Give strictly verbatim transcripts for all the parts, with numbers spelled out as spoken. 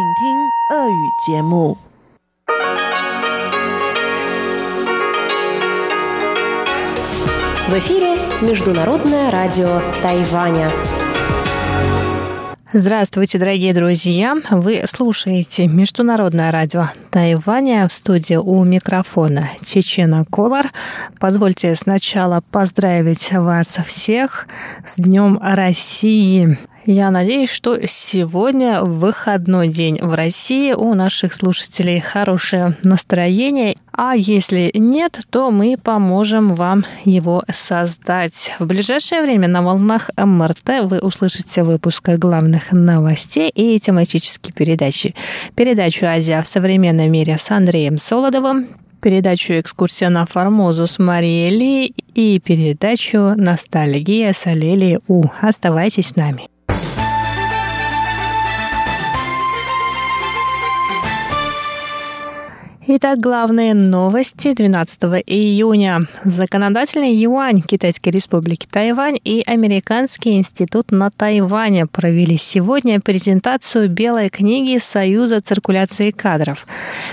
В эфире Международное радио Тайваня. Здравствуйте, дорогие друзья! Вы слушаете Международное радио Тайваня, в студии у микрофона Чечена Куулар. Позвольте сначала поздравить вас всех с Днем России. Я надеюсь, что сегодня выходной день в России, у наших слушателей хорошее настроение, а если нет, то мы поможем вам его создать. В ближайшее время на волнах МРТ вы услышите выпуск главных новостей и тематические передачи. Передачу «Азия в современном мире» с Андреем Солодовым, передачу «Экскурсия на Формозу» с Марией Ли и передачу «Ностальгия» с Алили У. Оставайтесь с нами. Итак, главные новости двенадцатого июня. Законодательный юань Китайской Республики Тайвань и Американский институт на Тайване провели сегодня презентацию белой книги Союза циркуляции кадров.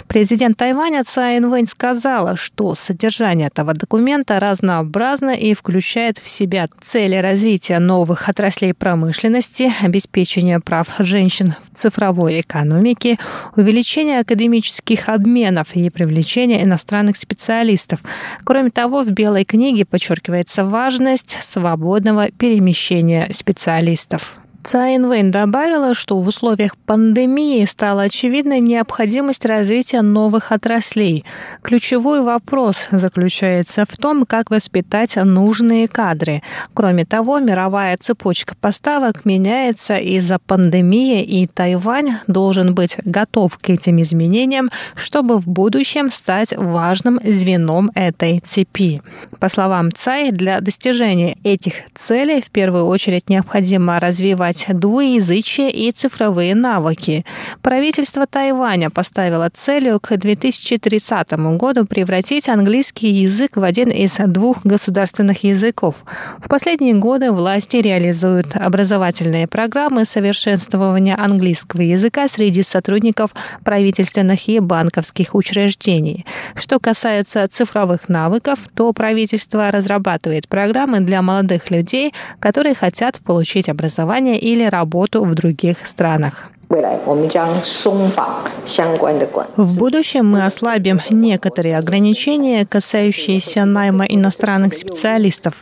Президент Тайваня Цай Инвэнь сказала, что содержание этого документа разнообразно и включает в себя цели развития новых отраслей промышленности, обеспечение прав женщин в цифровой экономике, увеличение академических обменов и привлечения иностранных специалистов. Кроме того, в белой книге подчеркивается важность свободного перемещения специалистов. Цай Инвэнь добавила, что в условиях пандемии стала очевидна необходимость развития новых отраслей. Ключевой вопрос заключается в том, как воспитать нужные кадры. Кроме того, мировая цепочка поставок меняется из-за пандемии, и Тайвань должен быть готов к этим изменениям, чтобы в будущем стать важным звеном этой цепи. По словам Цай, для достижения этих целей в первую очередь необходимо развивать двуязычие и цифровые навыки. Правительство Тайваня поставило целью к две тысячи тридцатому году превратить английский язык в один из двух государственных языков. В последние годы власти реализуют образовательные программы совершенствования английского языка среди сотрудников правительственных и банковских учреждений. Что касается цифровых навыков, то правительство разрабатывает программы для молодых людей, которые хотят получить образование или работу в других странах. В будущем мы ослабим некоторые ограничения, касающиеся найма иностранных специалистов.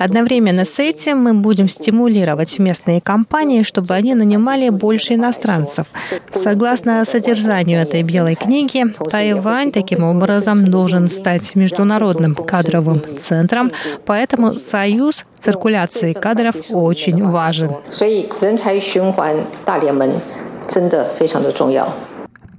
Одновременно с этим мы будем стимулировать местные компании, чтобы они нанимали больше иностранцев. Согласно содержанию этой белой книги, Тайвань таким образом должен стать международным кадровым центром, поэтому союз циркуляции кадров очень важен.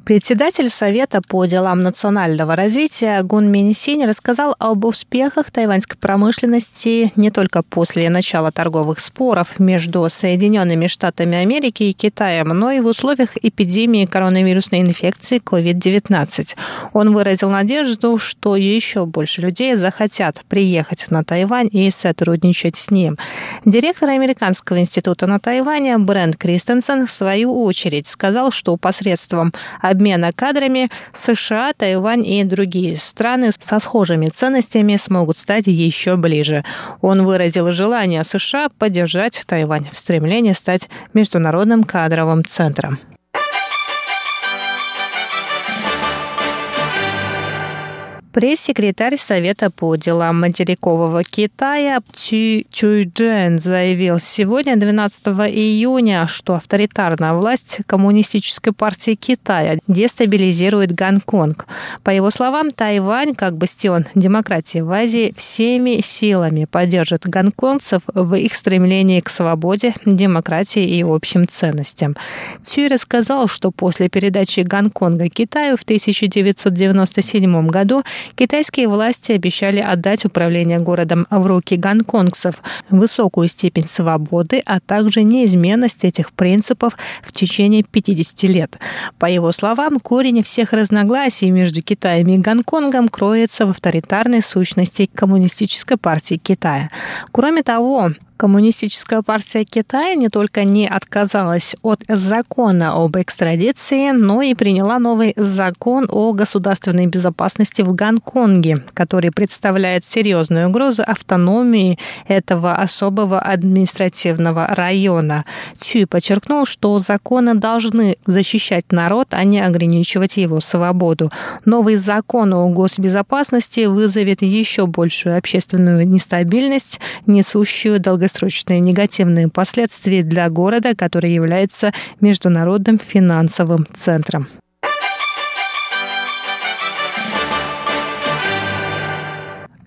Председатель Совета по делам национального развития Гун Мин Синь рассказал об успехах тайваньской промышленности не только после начала торговых споров между Соединенными Штатами Америки и Китаем, но и в условиях эпидемии коронавирусной инфекции ковид девятнадцать. Он выразил надежду, что еще больше людей захотят приехать на Тайвань и сотрудничать с ним. Директор Американского института на Тайване Брэнт Кристенсен в свою очередь сказал, что посредством обмена кадрами США, Тайвань и другие страны со схожими ценностями смогут стать еще ближе. Он выразил желание США поддержать Тайвань в стремлении стать международным кадровым центром. Пресс-секретарь Совета по делам материкового Китая Чуй Чжэнь заявил сегодня, двенадцатого июня, что авторитарная власть Коммунистической партии Китая дестабилизирует Гонконг. По его словам, Тайвань, как бастион демократии в Азии, всеми силами поддержит гонконгцев в их стремлении к свободе, демократии и общим ценностям. Чуй рассказал, что после передачи Гонконга Китаю в тысяча девятьсот девяносто седьмом году китайские власти обещали отдать управление городом в руки гонконгцев, высокую степень свободы, а также неизменность этих принципов в течение пятидесяти лет. По его словам, корень всех разногласий между Китаем и Гонконгом кроется в авторитарной сущности Коммунистической партии Китая. Кроме того, Коммунистическая партия Китая не только не отказалась от закона об экстрадиции, но и приняла новый закон о государственной безопасности в Гонконге, который представляет серьезную угрозу автономии этого особого административного района. Чуй подчеркнул, что законы должны защищать народ, а не ограничивать его свободу. Новый закон о госбезопасности вызовет еще большую общественную нестабильность, несущую долгосрочную долгосрочные негативные последствия для города, который является международным финансовым центром.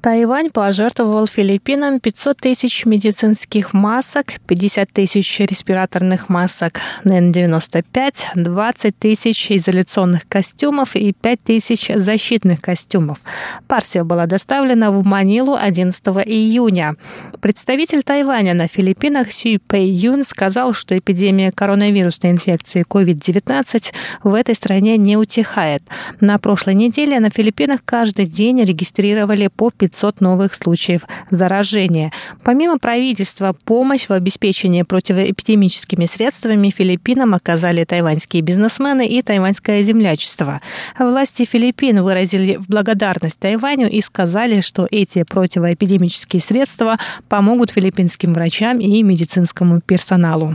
Тайвань пожертвовал Филиппинам пятьсот тысяч медицинских масок, пятьдесят тысяч респираторных масок Н девяносто пять, двадцать тысяч изоляционных костюмов и пять тысяч защитных костюмов. Партия была доставлена в Манилу одиннадцатого июня. Представитель Тайваня на Филиппинах Сюй Пэй Юн сказал, что эпидемия коронавирусной инфекции ковид девятнадцать в этой стране не утихает. На прошлой неделе на Филиппинах каждый день регистрировали по пятьсот новых случаев заражения. Помимо правительства, помощь в обеспечении противоэпидемическими средствами Филиппинам оказали тайваньские бизнесмены и тайваньское землячество. Власти Филиппин выразили благодарность Тайваню и сказали, что эти противоэпидемические средства помогут филиппинским врачам и медицинскому персоналу.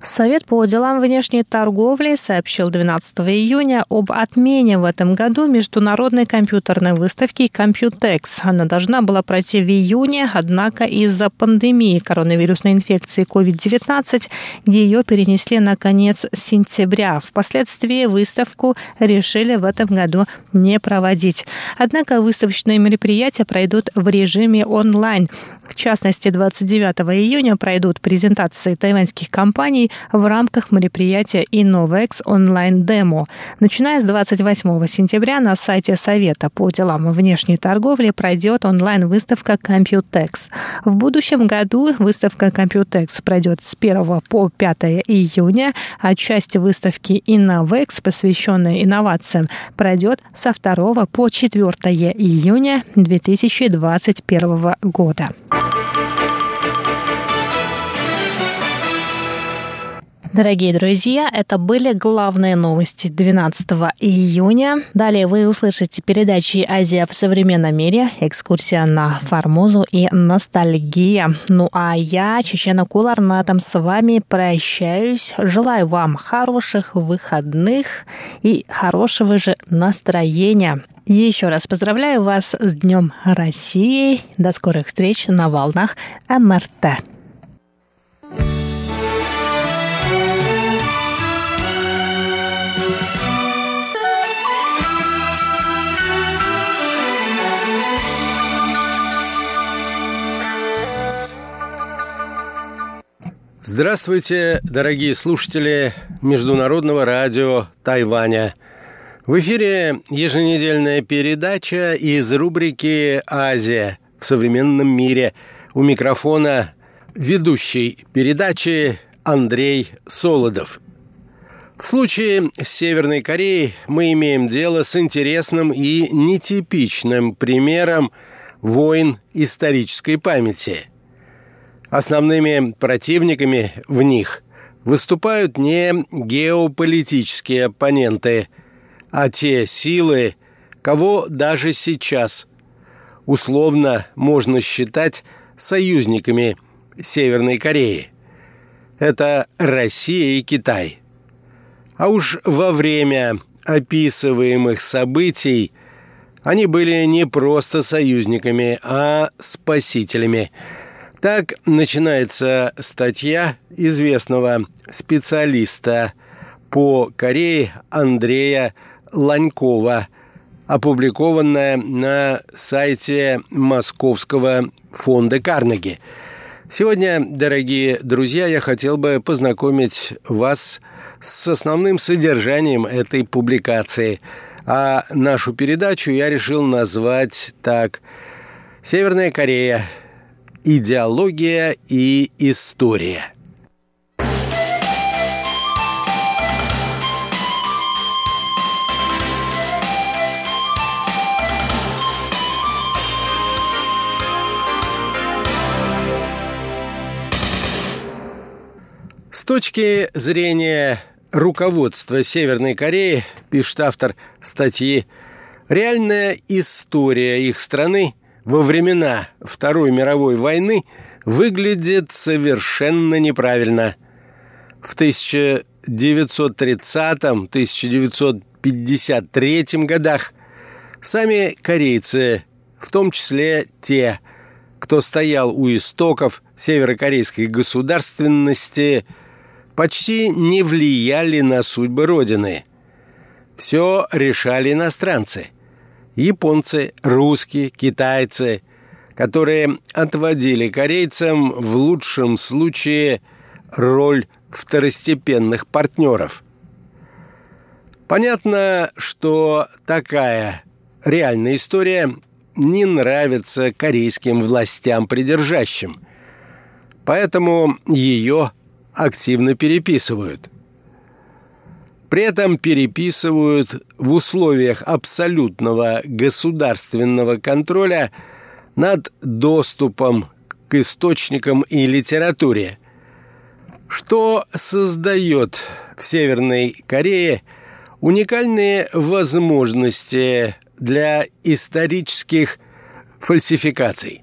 Совет по делам внешней торговли сообщил двенадцатого июня об отмене в этом году международной компьютерной выставки Computex. Она должна была пройти в июне, однако из-за пандемии коронавирусной инфекции ковид девятнадцать ее перенесли на конец сентября. Впоследствии выставку решили в этом году не проводить. Однако выставочные мероприятия пройдут в режиме онлайн. В частности, двадцать девятого июня пройдут презентации тайваньских компаний в рамках мероприятия InnoVex онлайн-демо. Начиная с двадцать восьмого сентября на сайте Совета по делам внешней торговли пройдет онлайн-выставка Computex. В будущем году выставка Computex пройдет с первого по пятое июня, а часть выставки InnoVex, посвященная инновациям, пройдет со второго по четвёртое июня две тысячи двадцать первого года. Дорогие друзья, это были главные новости двенадцатого июня. Далее вы услышите передачи «Азия в современном мире», «Экскурсия на Формозу» и «Ностальгия». Ну а я, Чечена Куулар, на этом с вами прощаюсь. Желаю вам хороших выходных и хорошего же настроения. Еще раз поздравляю вас с Днем России. До скорых встреч на волнах МРТ. Здравствуйте, дорогие слушатели Международного радио Тайваня. В эфире еженедельная передача из рубрики «Азия в современном мире». У микрофона ведущий передачи Андрей Солодов. В случае с Северной Кореей мы имеем дело с интересным и нетипичным примером войн исторической памяти. Основными противниками в них выступают не геополитические оппоненты, а те силы, кого даже сейчас условно можно считать союзниками Северной Кореи. Это Россия и Китай. А уж во время описываемых событий они были не просто союзниками, а спасителями. Так начинается статья известного специалиста по Корее Андрея Ланькова, опубликованная на сайте Московского фонда Карнеги. Сегодня, дорогие друзья, я хотел бы познакомить вас с основным содержанием этой публикации, а нашу передачу я решил назвать так: «Северная Корея. Идеология и история». С точки зрения руководства Северной Кореи, пишет автор статьи, реальная история их страны во времена Второй мировой войны выглядит совершенно неправильно. В тысяча девятьсот тридцатом — тысяча девятьсот пятьдесят третьем годах сами корейцы, в том числе те, кто стоял у истоков северокорейской государственности, почти не влияли на судьбы Родины. Все решали иностранцы – японцы, русские, китайцы, которые отводили корейцам в лучшем случае роль второстепенных партнеров. Понятно, что такая реальная история не нравится корейским властям придержащим, поэтому ее активно переписывают. При этом переписывают в условиях абсолютного государственного контроля над доступом к источникам и литературе, что создает в Северной Корее уникальные возможности для исторических фальсификаций.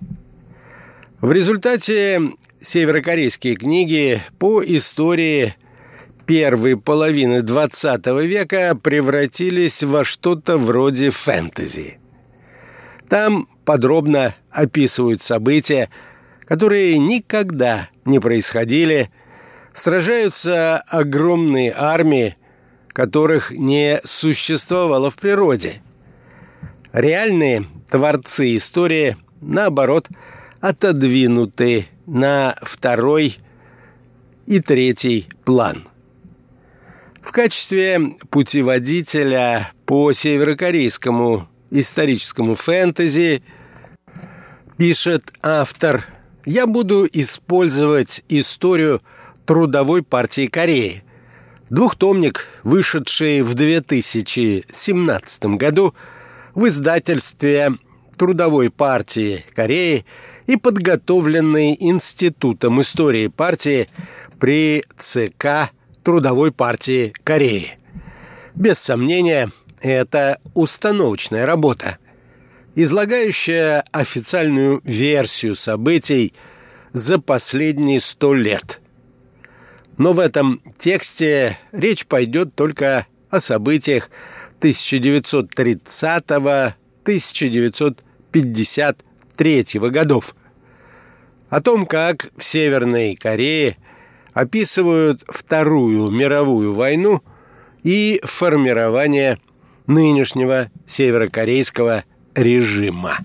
В результате северокорейские книги по истории первой половины двадцатого века превратились во что-то вроде фэнтези. Там подробно описывают события, которые никогда не происходили, сражаются огромные армии, которых не существовало в природе. Реальные творцы истории, наоборот, отодвинуты на второй и третий план. В качестве путеводителя по северокорейскому историческому фэнтези, пишет автор, я буду использовать историю Трудовой партии Кореи. Двухтомник, вышедший в две тысячи семнадцатом году в издательстве Трудовой партии Кореи и подготовленный Институтом истории партии при ЦК Трудовой партии Кореи. Без сомнения, это установочная работа, излагающая официальную версию событий за последние сто лет. Но в этом тексте речь пойдет только о событиях тысяча девятьсот тридцатого — тысяча девятьсот пятьдесят третьего годов. О том, как в Северной Корее описывают Вторую мировую войну и формирование нынешнего северокорейского режима.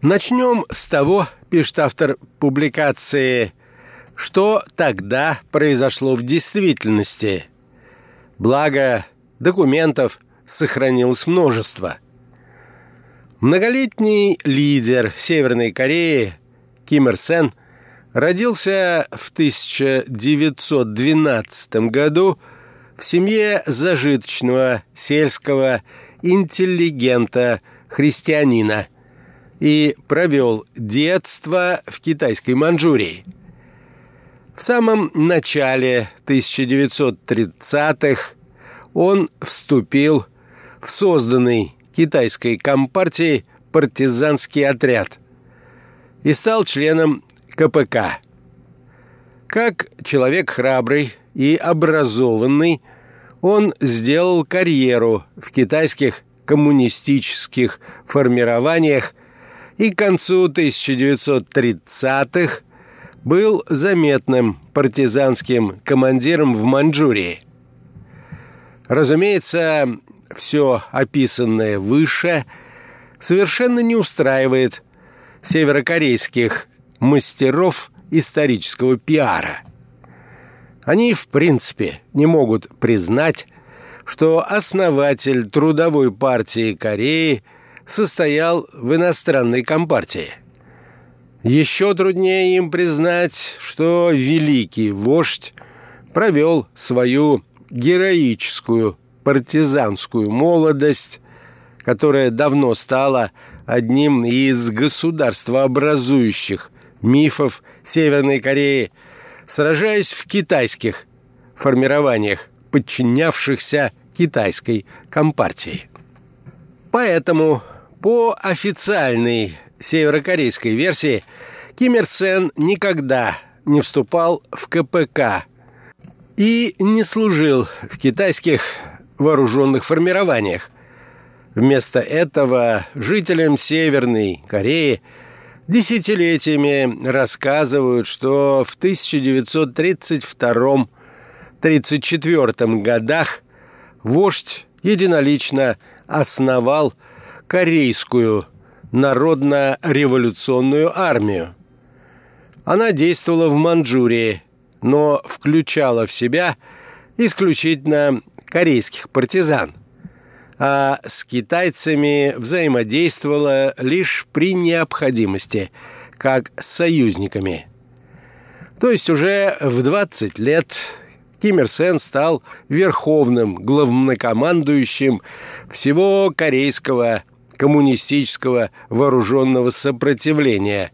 Начнем с того, пишет автор публикации, что тогда произошло в действительности. Благо, документов сохранилось множество. Многолетний лидер Северной Кореи Ким Ир Сен родился в тысяча девятьсот двенадцатом году в семье зажиточного сельского интеллигента-христианина и провел детство в китайской Маньчжурии. В самом начале тысяча девятьсот тридцатых он вступил в созданный китайской компартией партизанский отряд и стал членом ка пэ ка. Как человек храбрый и образованный, он сделал карьеру в китайских коммунистических формированиях и к концу тысяча девятьсот тридцатых был заметным партизанским командиром в Маньчжурии. Разумеется, все описанное выше совершенно не устраивает северокорейских мастеров исторического пиара. Они, в принципе, не могут признать, что основатель Трудовой партии Кореи состоял в иностранной компартии. Еще труднее им признать, что великий вождь провел свою героическую партизанскую молодость, которая давно стала одним из государствообразующих мифов Северной Кореи, сражаясь в китайских формированиях, подчинявшихся китайской компартии. Поэтому по официальной северокорейской версии Ким Ир Сен никогда не вступал в КПК и не служил в китайских вооруженных формированиях. Вместо этого жителям Северной Кореи десятилетиями рассказывают, что в тысяча девятьсот тридцать втором — тридцать четвёртом годах вождь единолично основал Корейскую народно-революционную армию. Она действовала в Маньчжурии, но включала в себя исключительно корейских партизан, а с китайцами взаимодействовала лишь при необходимости, как с союзниками. То есть уже в двадцать лет Ким Ир Сен стал верховным главнокомандующим всего корейского коммунистического вооруженного сопротивления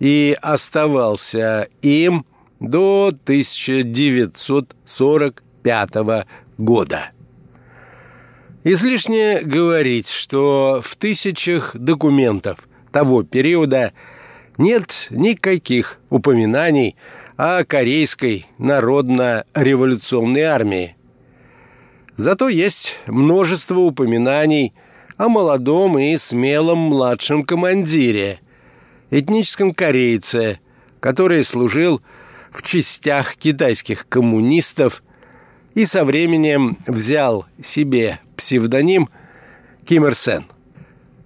и оставался им до тысяча девятьсот сорок пятого года. Излишне говорить, что в тысячах документов того периода нет никаких упоминаний о Корейской народно-революционной армии. Зато есть множество упоминаний о молодом и смелом младшем командире, этническом корейце, который служил в частях китайских коммунистов и со временем взял себе псевдоним Ким Ир Сен.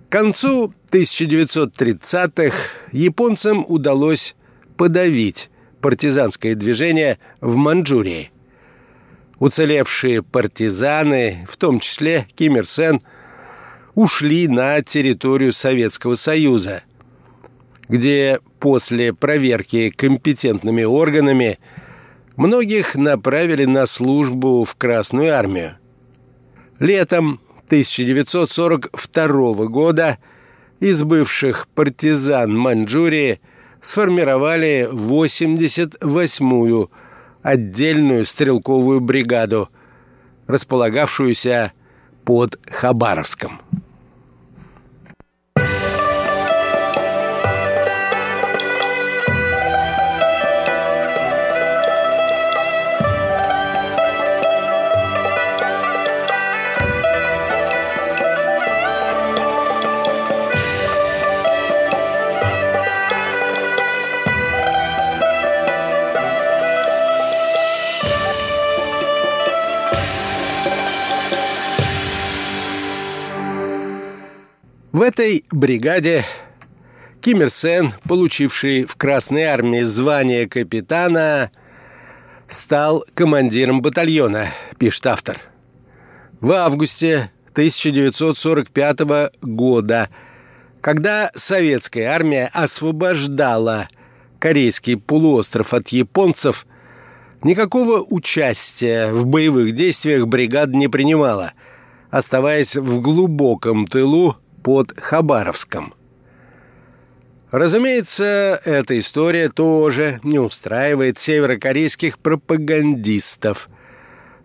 К концу тысяча девятьсот тридцатых японцам удалось подавить партизанское движение в Маньчжурии. Уцелевшие партизаны, в том числе Ким Ир Сен, ушли на территорию Советского Союза, где после проверки компетентными органами многих направили на службу в Красную армию. Летом тысяча девятьсот сорок второго года из бывших партизан Маньчжурии сформировали восемьдесят восьмую отдельную стрелковую бригаду, располагавшуюся под Хабаровском. В этой бригаде Ким Ир Сен, получивший в Красной армии звание капитана, стал командиром батальона, пишет автор. В августе тысяча девятьсот сорок пятого года, когда советская армия освобождала Корейский полуостров от японцев, никакого участия в боевых действиях бригада не принимала, оставаясь в глубоком тылу под Хабаровском. Разумеется, эта история тоже не устраивает северокорейских пропагандистов,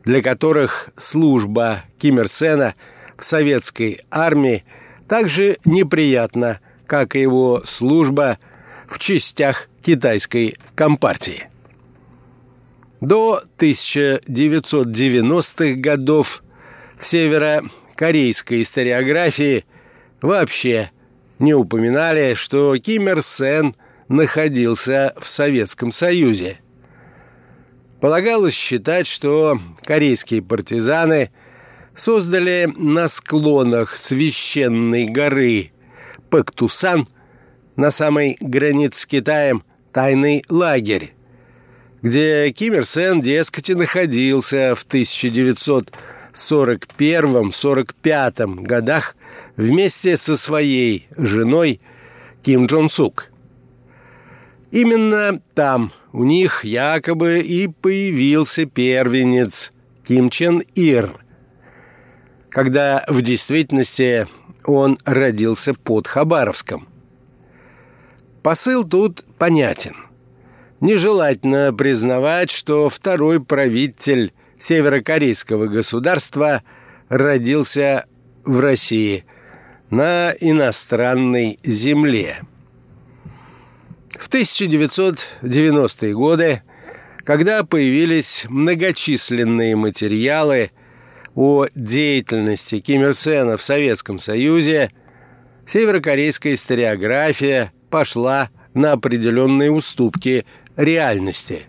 для которых служба Ким Ир Сена в советской армии так же неприятна, как и его служба в частях китайской компартии. До тысяча девятьсот девяностых годов в северокорейской историографии вообще не упоминали, что Ким Ир Сен находился в Советском Союзе. Полагалось считать, что корейские партизаны создали на склонах священной горы Пэктусан на самой границе с Китаем тайный лагерь, где Ким Ир Сен, дескать, и находился в тысяча девятьсот сорок первом — сорок пятом годах вместе со своей женой Ким Джон Сук. Именно там у них якобы и появился первенец Ким Чен Ир, когда в действительности он родился под Хабаровском. Посыл тут понятен. Нежелательно признавать, что второй правитель северокорейского государства родился в России на иностранной земле. В тысяча девятьсот девяностые годы, когда появились многочисленные материалы о деятельности Ким Ир Сена в Советском Союзе, северокорейская историография пошла на определенные уступки реальности.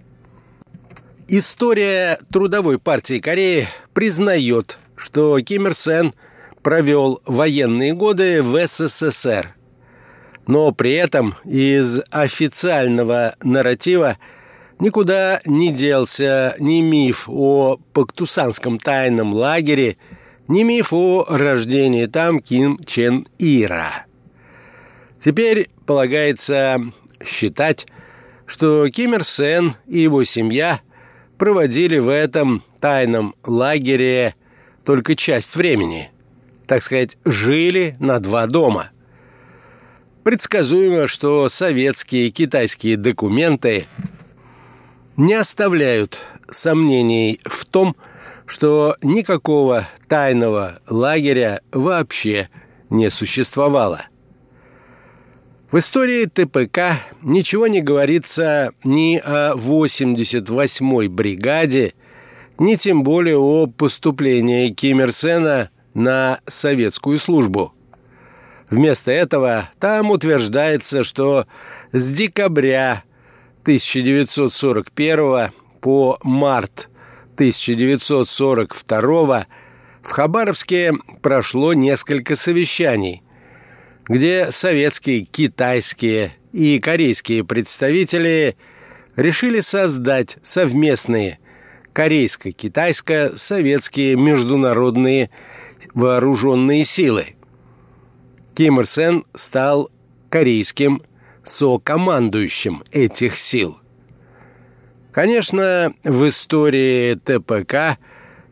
История Трудовой партии Кореи признает, что Ким Ир Сен провел военные годы в СССР. Но при этом из официального нарратива никуда не делся ни миф о пэктусанском тайном лагере, ни миф о рождении там Ким Чен Ира. Теперь полагается считать, что Ким Ир Сен и его семья проводили в этом тайном лагере только часть времени. Так сказать, жили на два дома. Предсказуемо, что советские и китайские документы не оставляют сомнений в том, что никакого тайного лагеря вообще не существовало. В истории ТПК ничего не говорится ни о восемьдесят восьмой бригаде, ни тем более о поступлении Ким Ир Сена на советскую службу. Вместо этого там утверждается, что с декабря тысяча девятьсот сорок первого по март тысяча девятьсот сорок второго в Хабаровске прошло несколько совещаний, где советские, китайские и корейские представители решили создать совместные корейско-китайско-советские международные вооруженные силы. Ким Ир Сен стал корейским сокомандующим этих сил. Конечно, в истории ТПК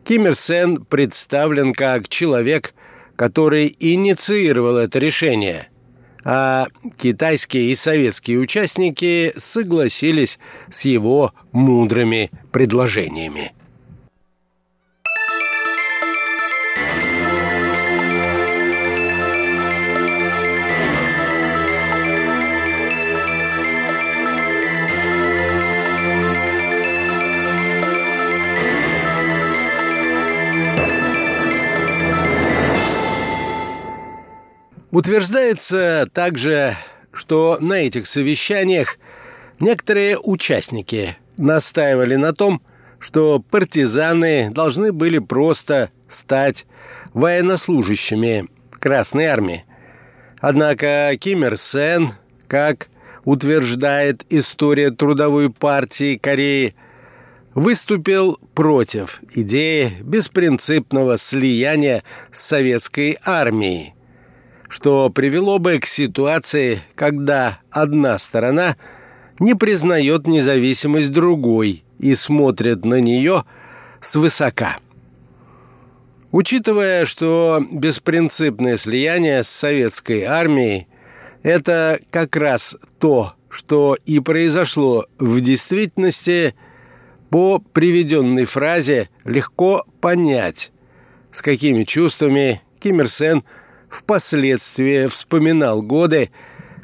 Ким Ир Сен представлен как человек, который инициировал это решение, а китайские и советские участники согласились с его мудрыми предложениями. Утверждается также, что на этих совещаниях некоторые участники настаивали на том, что партизаны должны были просто стать военнослужащими Красной Армии. Однако Ким Ир Сен, как утверждает история Трудовой партии Кореи, выступил против идеи беспринципного слияния с советской армией, что привело бы к ситуации, когда одна сторона не признает независимость другой и смотрит на нее свысока. Учитывая, что беспринципное слияние с советской армией – это как раз то, что и произошло в действительности, по приведенной фразе легко понять, с какими чувствами Ким Ир Сен впоследствии вспоминал годы,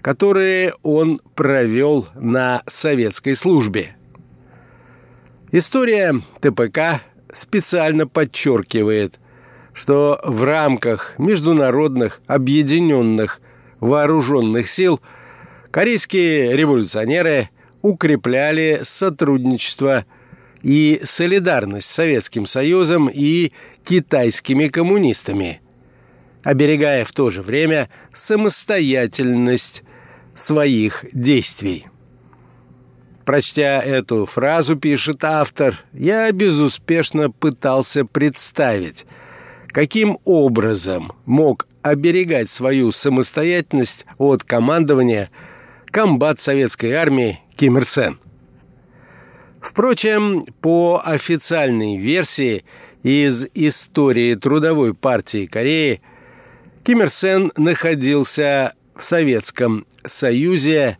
которые он провел на советской службе. История ТПК специально подчеркивает, что в рамках международных объединенных вооруженных сил корейские революционеры укрепляли сотрудничество и солидарность с Советским Союзом и китайскими коммунистами, оберегая в то же время самостоятельность своих действий. Прочтя эту фразу, пишет автор, я безуспешно пытался представить, каким образом мог оберегать свою самостоятельность от командования комбат советской армии Ким Ир Сен. Впрочем, по официальной версии из истории Трудовой партии Кореи, Ким Ир Сен находился в Советском Союзе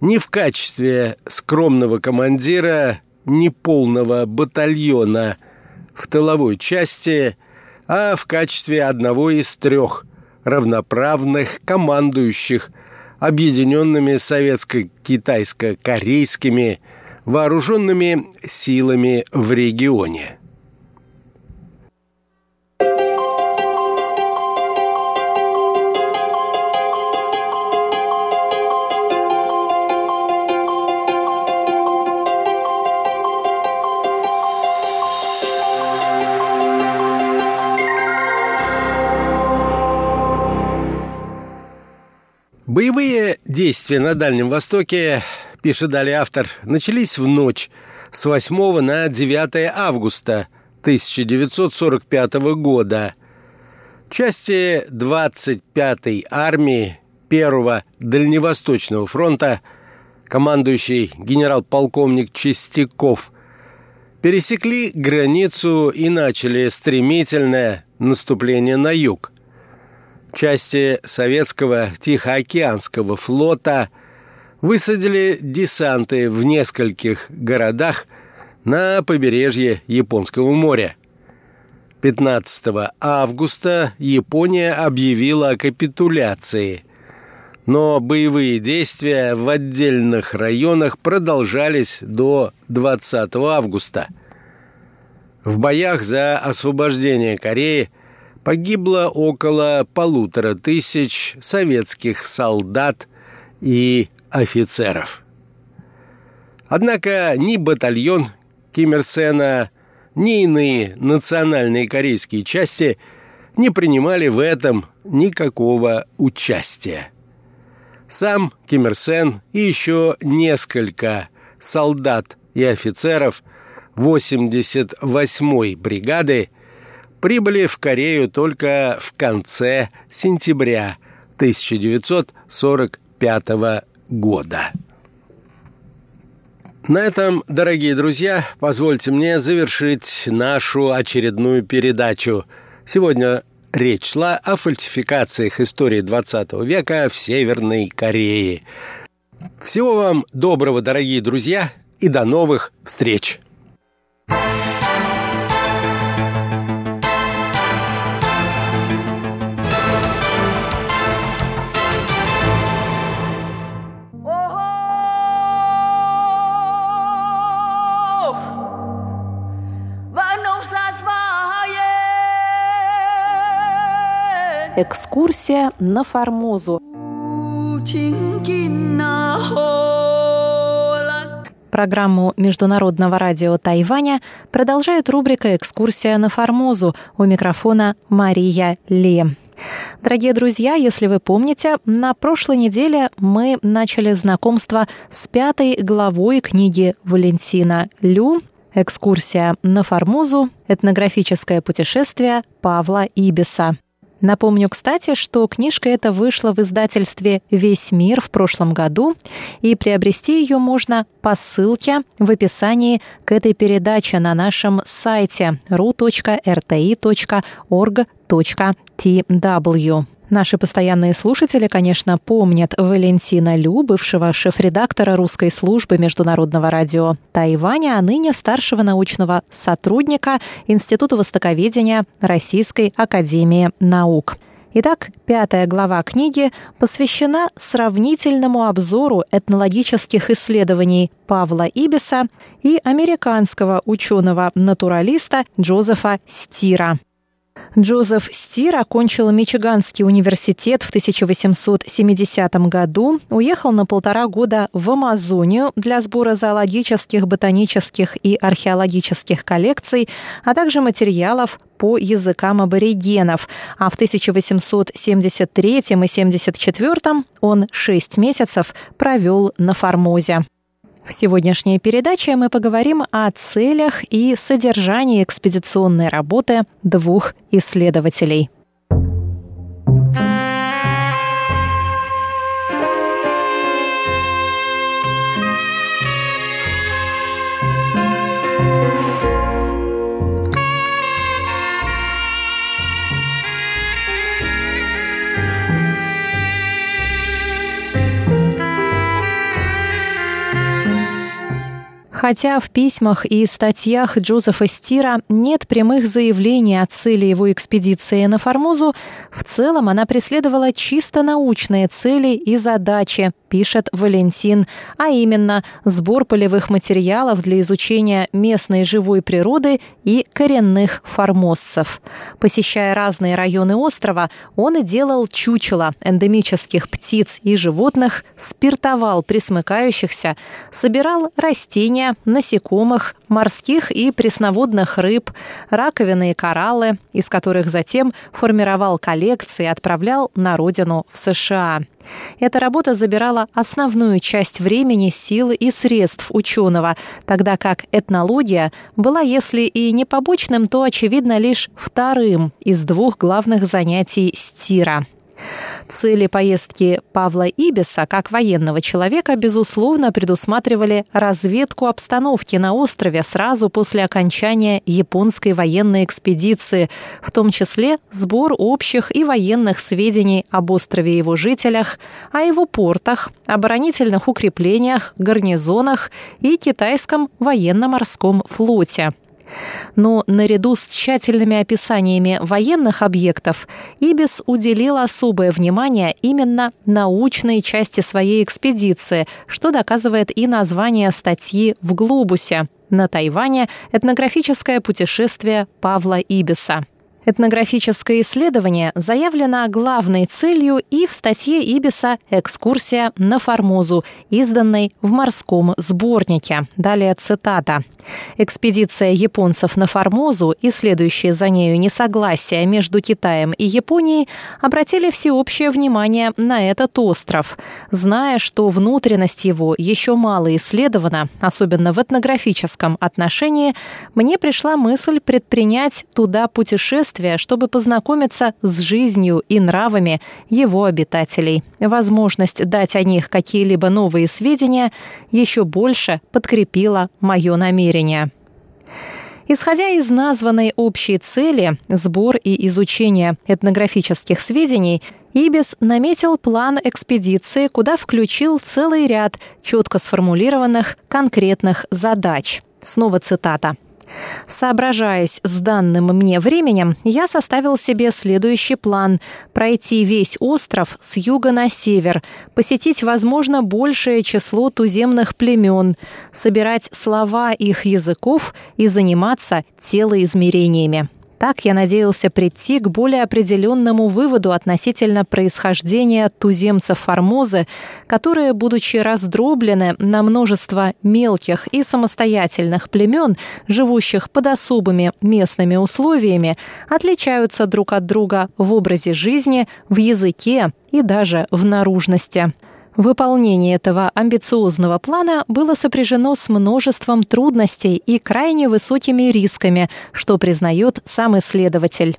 не в качестве скромного командира неполного батальона в тыловой части, а в качестве одного из трех равноправных командующих объединенными советско-китайско-корейскими вооруженными силами в регионе. Боевые действия на Дальнем Востоке, пишет далее автор, начались в ночь с восьмого на девятое августа тысяча девятьсот сорок пятого года. Части двадцать пятой армии первого Дальневосточного фронта, командующий генерал-полковник Чистяков, пересекли границу и начали стремительное наступление на юг. Части советского Тихоокеанского флота высадили десанты в нескольких городах на побережье Японского моря. пятнадцатого августа Япония объявила о капитуляции, но боевые действия в отдельных районах продолжались до двадцатого августа. В боях за освобождение Кореи погибло около полутора тысяч советских солдат и офицеров. Однако ни батальон Ким Ир Сена, ни иные национальные корейские части не принимали в этом никакого участия. Сам Ким Ир Сен и еще несколько солдат и офицеров восемьдесят восьмой бригады прибыли в Корею только в конце сентября тысяча девятьсот сорок пятого года. На этом, дорогие друзья, позвольте мне завершить нашу очередную передачу. Сегодня речь шла о фальсификациях истории двадцатого века в Северной Корее. Всего вам доброго, дорогие друзья, и до новых встреч! Экскурсия на Формозу. Программу Международного радио Тайваня продолжает рубрика «Экскурсия на Формозу». У микрофона Мария Ли. Дорогие друзья, если вы помните, на прошлой неделе мы начали знакомство с пятой главой книги Валентина Лю «Экскурсия на Формозу. Этнографическое путешествие Павла Ибиса». Напомню, кстати, что книжка эта вышла в издательстве «Весь мир» в прошлом году, и приобрести ее можно по ссылке в описании к этой передаче на нашем сайте ru точка r t i точка org точка t w. Наши постоянные слушатели, конечно, помнят Валентина Лю, бывшего шеф-редактора русской службы Международного радио Тайваня, а ныне старшего научного сотрудника Института Востоковедения Российской Академии Наук. Итак, пятая глава книги посвящена сравнительному обзору этнологических исследований Павла Ибиса и американского ученого-натуралиста Джозефа Стира. Джозеф Стир окончил Мичиганский университет в тысяча восемьсот семидесятом году, уехал на полтора года в Амазонию для сбора зоологических, ботанических и археологических коллекций, а также материалов по языкам аборигенов. А в тысяча восемьсот семьдесят третьем и тысяча восемьсот семьдесят четвёртом он шесть месяцев провел на Формозе. В сегодняшней передаче мы поговорим о целях и содержании экспедиционной работы двух исследователей. Хотя в письмах и статьях Джозефа Стира нет прямых заявлений о цели его экспедиции на Формозу, в целом она преследовала чисто научные цели и задачи, пишет Валентин, а именно сбор полевых материалов для изучения местной живой природы и коренных формозцев. Посещая разные районы острова, он и делал чучело эндемических птиц и животных, спиртовал пресмыкающихся, собирал растения, насекомых, морских и пресноводных рыб, раковины и кораллы, из которых затем формировал коллекции и отправлял на родину в США. Эта работа забирала основную часть времени, сил и средств ученого, тогда как этнология была, если и не побочным, то, очевидно, лишь вторым из двух главных занятий Стира. Цели поездки Павла Ибиса как военного человека, безусловно, предусматривали разведку обстановки на острове сразу после окончания японской военной экспедиции, в том числе сбор общих и военных сведений об острове и его жителях, о его портах, оборонительных укреплениях, гарнизонах и китайском военно-морском флоте. Но наряду с тщательными описаниями военных объектов Ибис уделил особое внимание именно научной части своей экспедиции, что доказывает и название статьи в «Глобусе» на Тайване «Этнографическое путешествие Павла Ибиса». Этнографическое исследование заявлено главной целью и в статье Ибиса «Экскурсия на Формозу», изданной в морском сборнике. Далее цитата. «Экспедиция японцев на Формозу и следующие за нею несогласия между Китаем и Японией обратили всеобщее внимание на этот остров. Зная, что внутренность его еще мало исследована, особенно в этнографическом отношении, мне пришла мысль предпринять туда путешествие, чтобы познакомиться с жизнью и нравами его обитателей. Возможность дать о них какие-либо новые сведения еще больше подкрепила мое намерение». Исходя из названной общей цели – сбор и изучение этнографических сведений – Ибис наметил план экспедиции, куда включил целый ряд четко сформулированных конкретных задач. Снова цитата. «Соображаясь с данным мне временем, я составил себе следующий план – пройти весь остров с юга на север, посетить, возможно, большее число туземных племен, собирать слова их языков и заниматься телоизмерениями. Так я надеялся прийти к более определенному выводу относительно происхождения туземцев Формозы, которые, будучи раздроблены на множество мелких и самостоятельных племен, живущих под особыми местными условиями, отличаются друг от друга в образе жизни, в языке и даже в наружности». Выполнение этого амбициозного плана было сопряжено с множеством трудностей и крайне высокими рисками, что признает сам исследователь.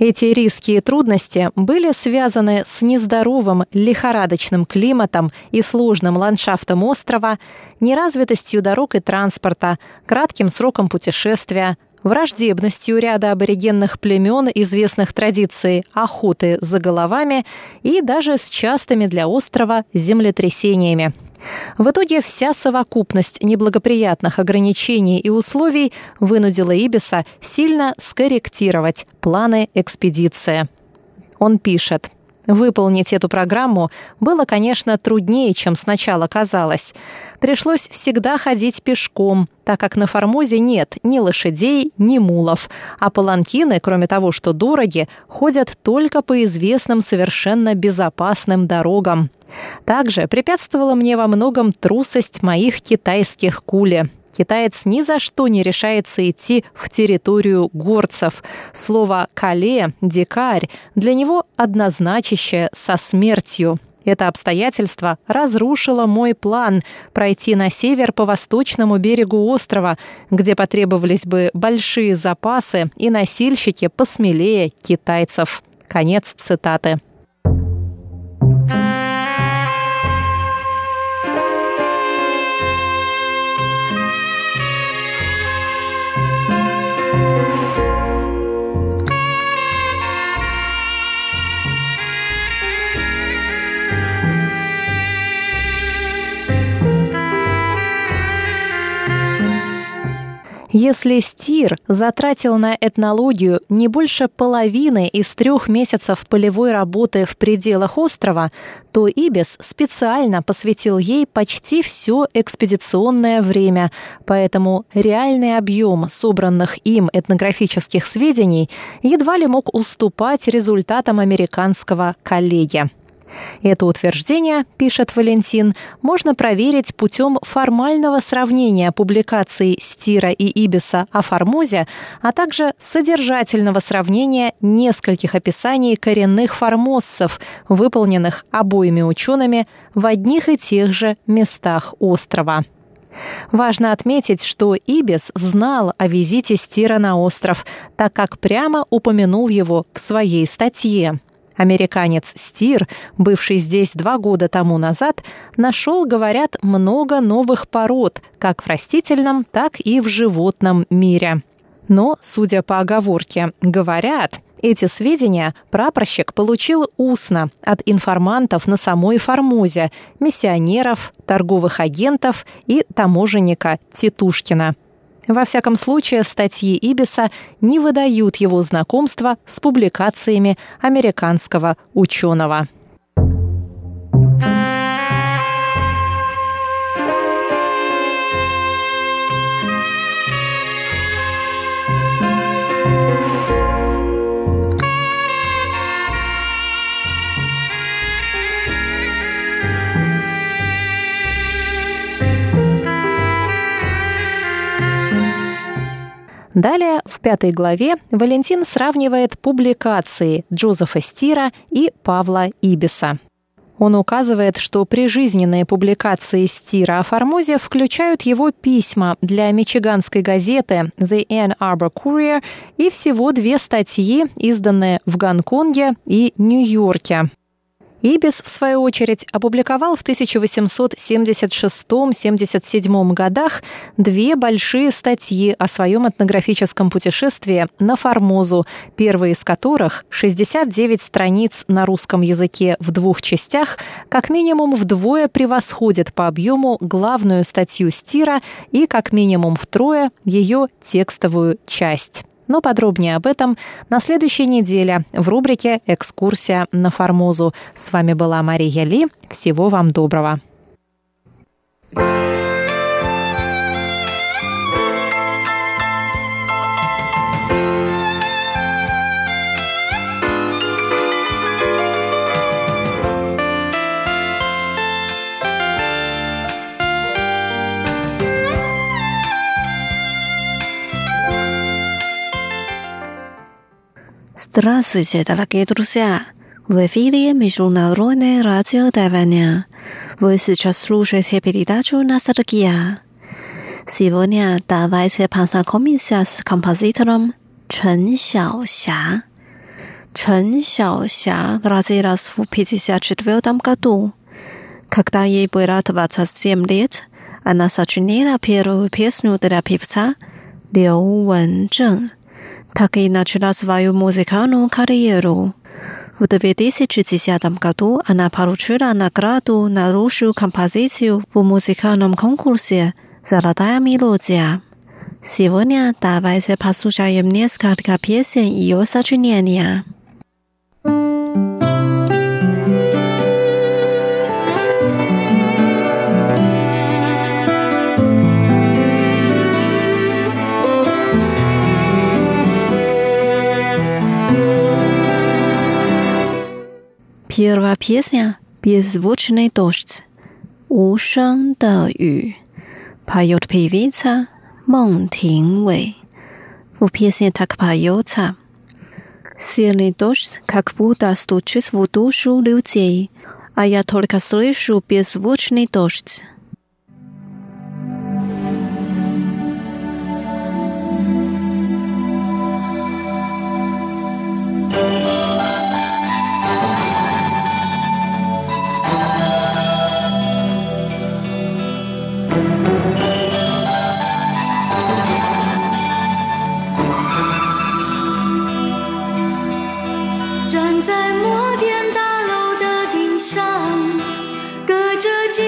Эти риски и трудности были связаны с нездоровым лихорадочным климатом и сложным ландшафтом острова, неразвитостью дорог и транспорта, кратким сроком путешествия, враждебностью ряда аборигенных племен, известных традиций охоты за головами и даже с частыми для острова землетрясениями. В итоге вся совокупность неблагоприятных ограничений и условий вынудила Ибиса сильно скорректировать планы экспедиции. Он пишет. Выполнить эту программу было, конечно, труднее, чем сначала казалось. Пришлось всегда ходить пешком, так как на Формозе нет ни лошадей, ни мулов. А паланкины, кроме того, что дороги, ходят только по известным совершенно безопасным дорогам. Также препятствовала мне во многом трусость моих китайских кули. Китаец ни за что не решается идти в территорию горцев. Слово «кале» – «дикарь» для него однозначащее со смертью. Это обстоятельство разрушило мой план пройти на север по восточному берегу острова, где потребовались бы большие запасы и носильщики посмелее китайцев. Конец цитаты. Thank you. Если Стир затратил на этнологию не больше половины из трех месяцев полевой работы в пределах острова, то Ибис специально посвятил ей почти все экспедиционное время, поэтому реальный объем собранных им этнографических сведений едва ли мог уступать результатам американского коллеги. Это утверждение, пишет Валентин, можно проверить путем формального сравнения публикаций Стира и Ибиса о Формозе, а также содержательного сравнения нескольких описаний коренных формозцев, выполненных обоими учеными в одних и тех же местах острова. Важно отметить, что Ибис знал о визите Стира на остров, так как прямо упомянул его в своей статье. Американец Стир, бывший здесь два года тому назад, нашел, говорят, много новых пород, как в растительном, так и в животном мире. Но, судя по оговорке «говорят», эти сведения прапорщик получил устно от информантов на самой Формозе, миссионеров, торговых агентов и таможенника Титушкина. Во всяком случае, статьи Ибиса не выдают его знакомства с публикациями американского ученого. Далее, в пятой главе, Валентин сравнивает публикации Джозефа Стира и Павла Ибиса. Он указывает, что прижизненные публикации Стира о Формозе включают его письма для мичиганской газеты The Ann Arbor Courier и всего две статьи, изданные в Гонконге и Нью-Йорке. Ибис, в свою очередь, опубликовал в тысяча восемьсот семьдесят шестом — семьдесят седьмом годах две большие статьи о своем этнографическом путешествии на Формозу, первая из которых – шестьдесят девять страниц на русском языке в двух частях, как минимум вдвое превосходит по объему главную статью Стира и как минимум втрое ее текстовую часть. Но подробнее об этом на следующей неделе в рубрике «Экскурсия на Формозу». С вами была Мария Ли. Всего вам доброго. Здравствуйте, дорогие друзья! В эфире Международное радио Тайваня. Вы сейчас слушаете передачу «Ностальгия». Сегодня давайте познакомимся с композитором Чэн Сяо Ся. Чэн Сяо Ся родилась в тысяча девятьсот пятьдесят четвёртом году. Когда ей было двадцать семь лет, она сочинила первую песню для певца Лио Уэн. Так и начала свою музыкальную карьеру. В две тысячи десятом году она получила награду на лучшую композицию в музыкальном конкурсе «Золотая мелодия». Сегодня давайте послушаем несколько песен ее сочинения. Первая песня «Беззвучный дождь» поет певица Мэн Тинвэй. В песне так поется: «Сильный дождь как будто стучит в душу людей, а я только слышу беззвучный дождь».站在摩天大楼的顶上，隔着静静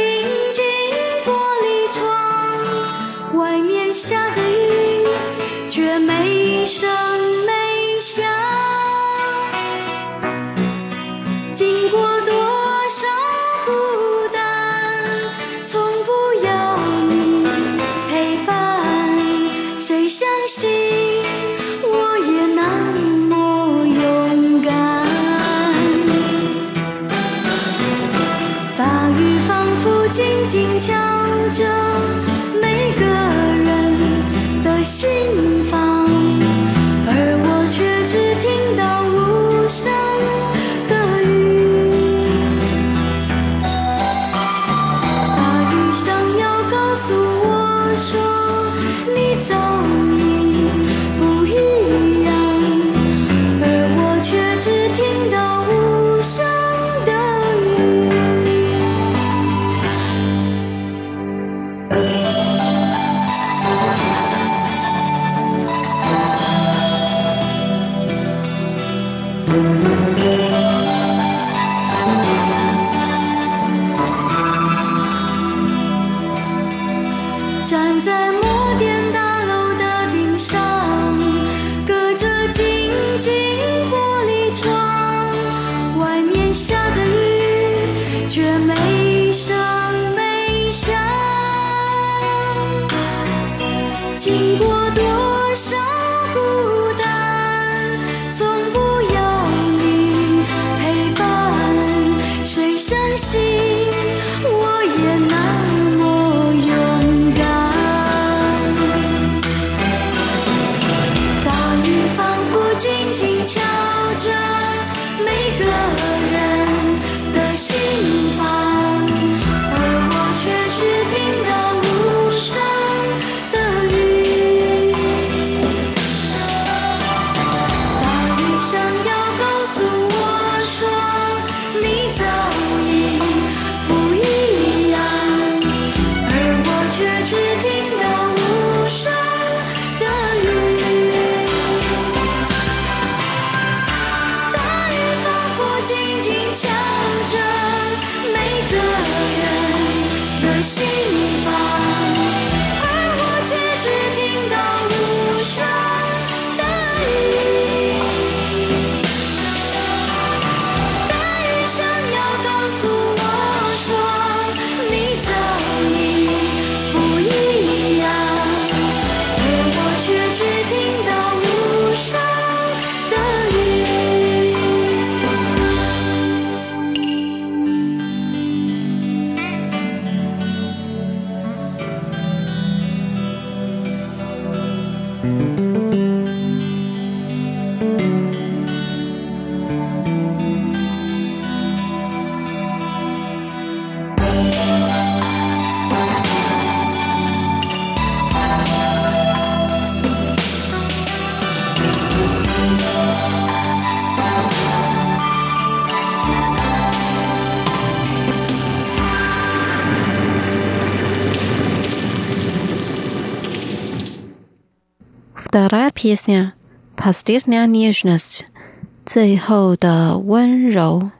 Вторая песня «Последняя нежность», «最后的温柔».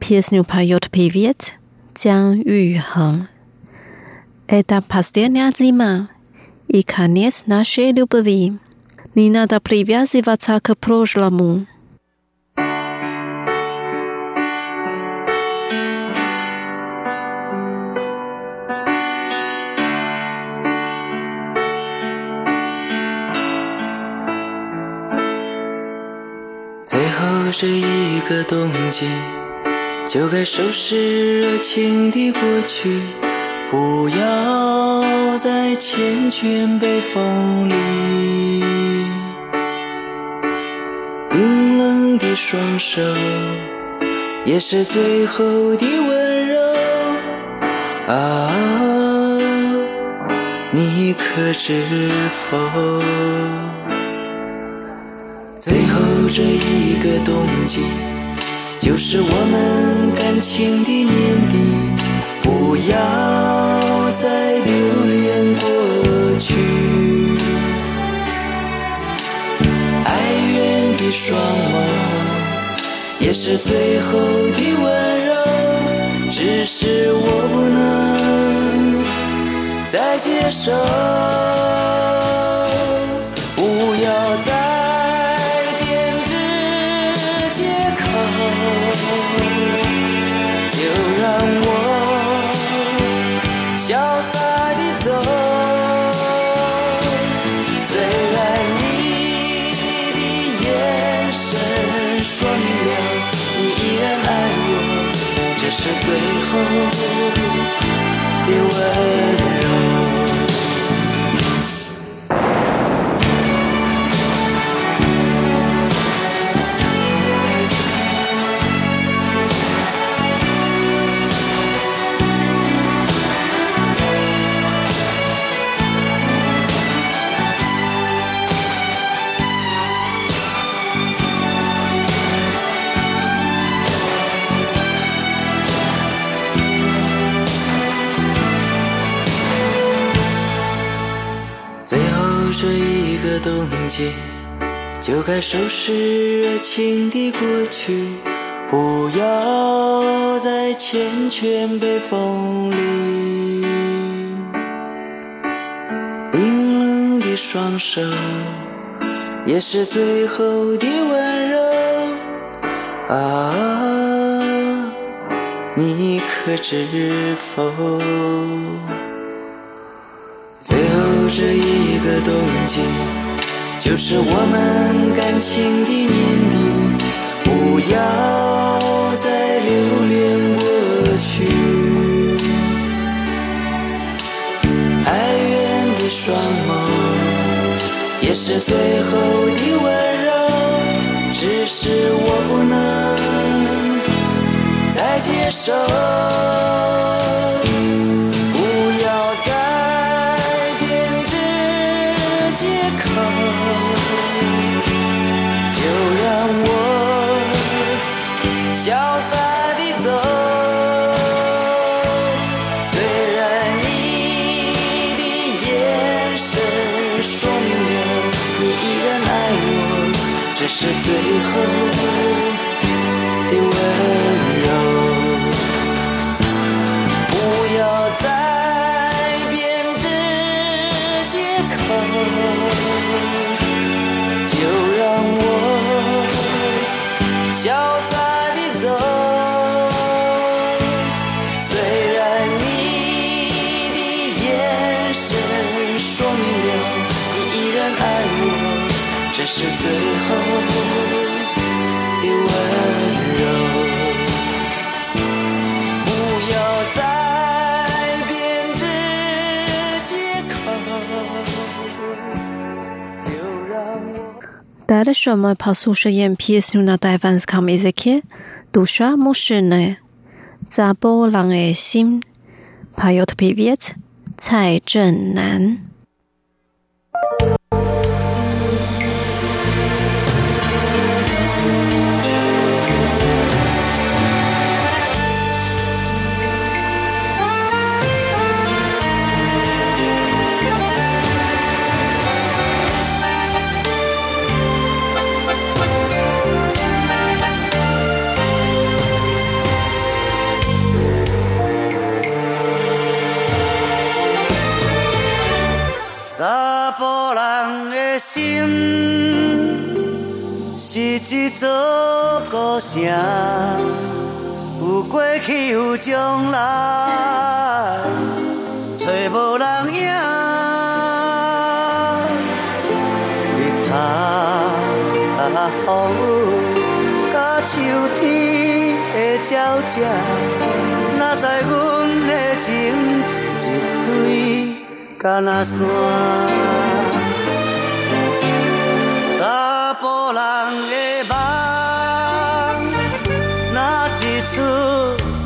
Песню поет певец Чан Юхен. Это последняя зима и конец нашей любви. Не надо привязываться к прошлому. Только一个冬季 就该收拾热情地过去 不要再缱绻北风里 冰冷的双手 也是最后的温柔 啊 你可知否 最后这一个冬季 就是我们感情的年底 不要再留恋过去 哀怨的双眸 也是最后的温柔 只是我不能再接受 不要冬季就该收拾热情的过去，不要再缱绻被风里。冰冷的双手也是最后的温柔啊，你可知否？最后这一个冬季就是我们感情的年底，不要再留恋过去。哀怨的双眸也是最后的温柔，只是我不能再接受。是最后的温柔，不要再编织借口，就让我潇洒地走。虽然你的眼神说明了你依然爱我，这是最。Дальше мы послушаем песню на тайванском языке «Душа мужчины». «Заболанное сим» поет певец Цай Инвэнь.心是一座孤城，有过去有将来，找无人影。日头啊，风雨，甲秋天的鸟只，哪知阮的情一堆，敢若山。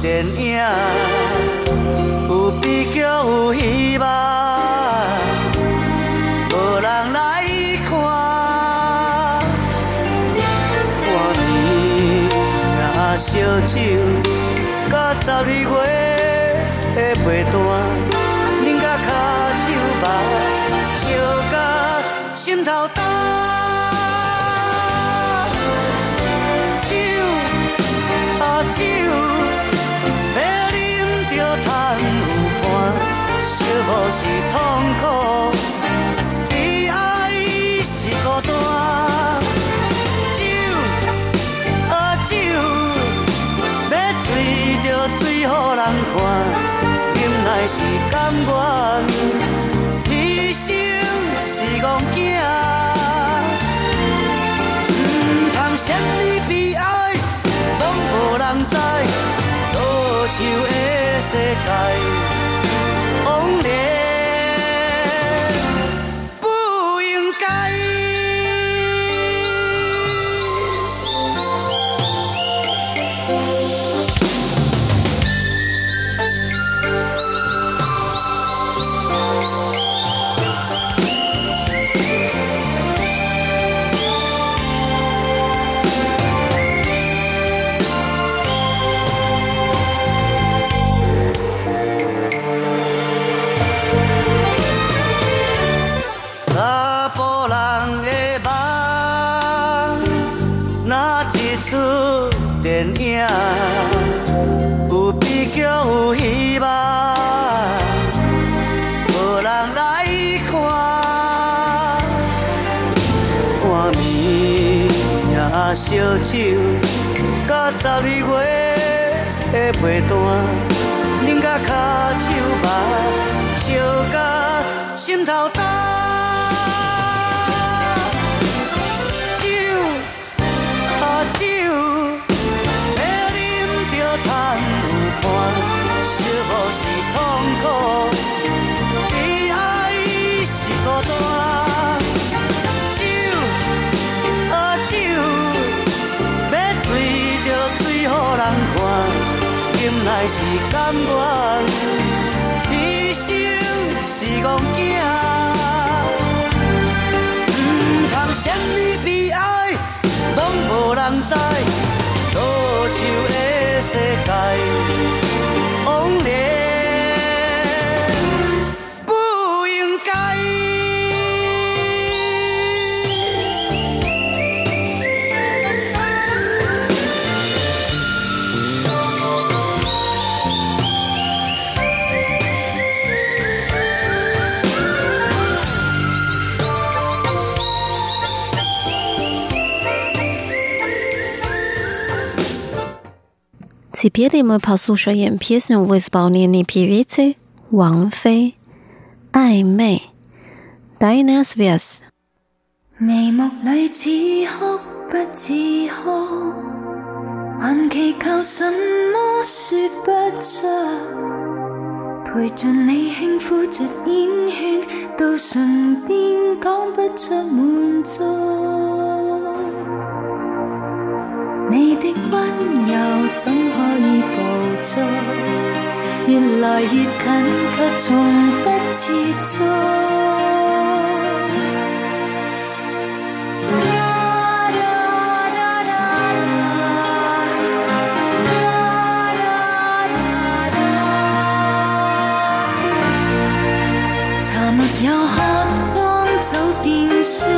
电影有悲剧有希望，无人来看。半年拿烧酒，甲十二月的被单，忍甲脚手麻，烧甲心头焦。无是痛苦，悲哀是孤单。酒啊酒，要醉就醉，予人看，忍耐 Теперь мы послушаем песню в исполнении певицы Ван Фэй «Аймэй». Тайная связь. 你的溫柔怎可以捕捉， 越來越近卻從不接觸， 茶蜜有渴望就變酸，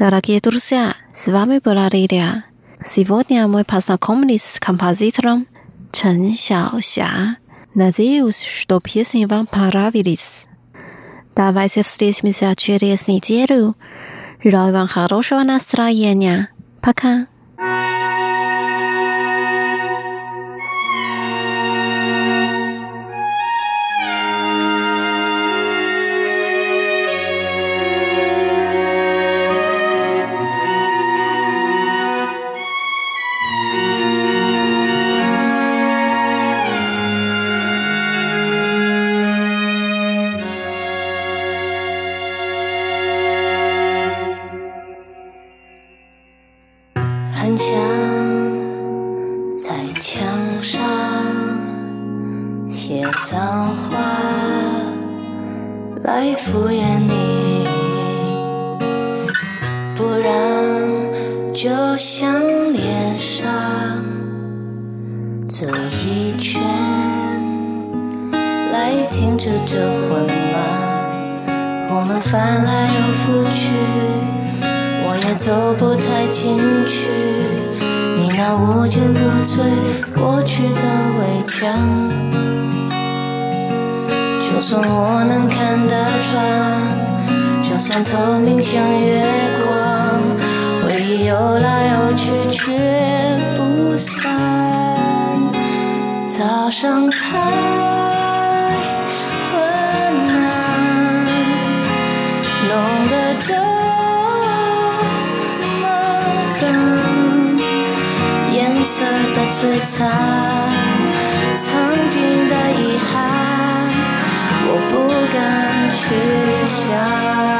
Дорогие друзья, с вами была Лилия. Сегодня мы познакомились с композитором Чэн Сяо Ся. Надеюсь, что песни вам понравились. Давайте встретимся через неделю. Желаю вам хорошего настроения. Пока. Thank you.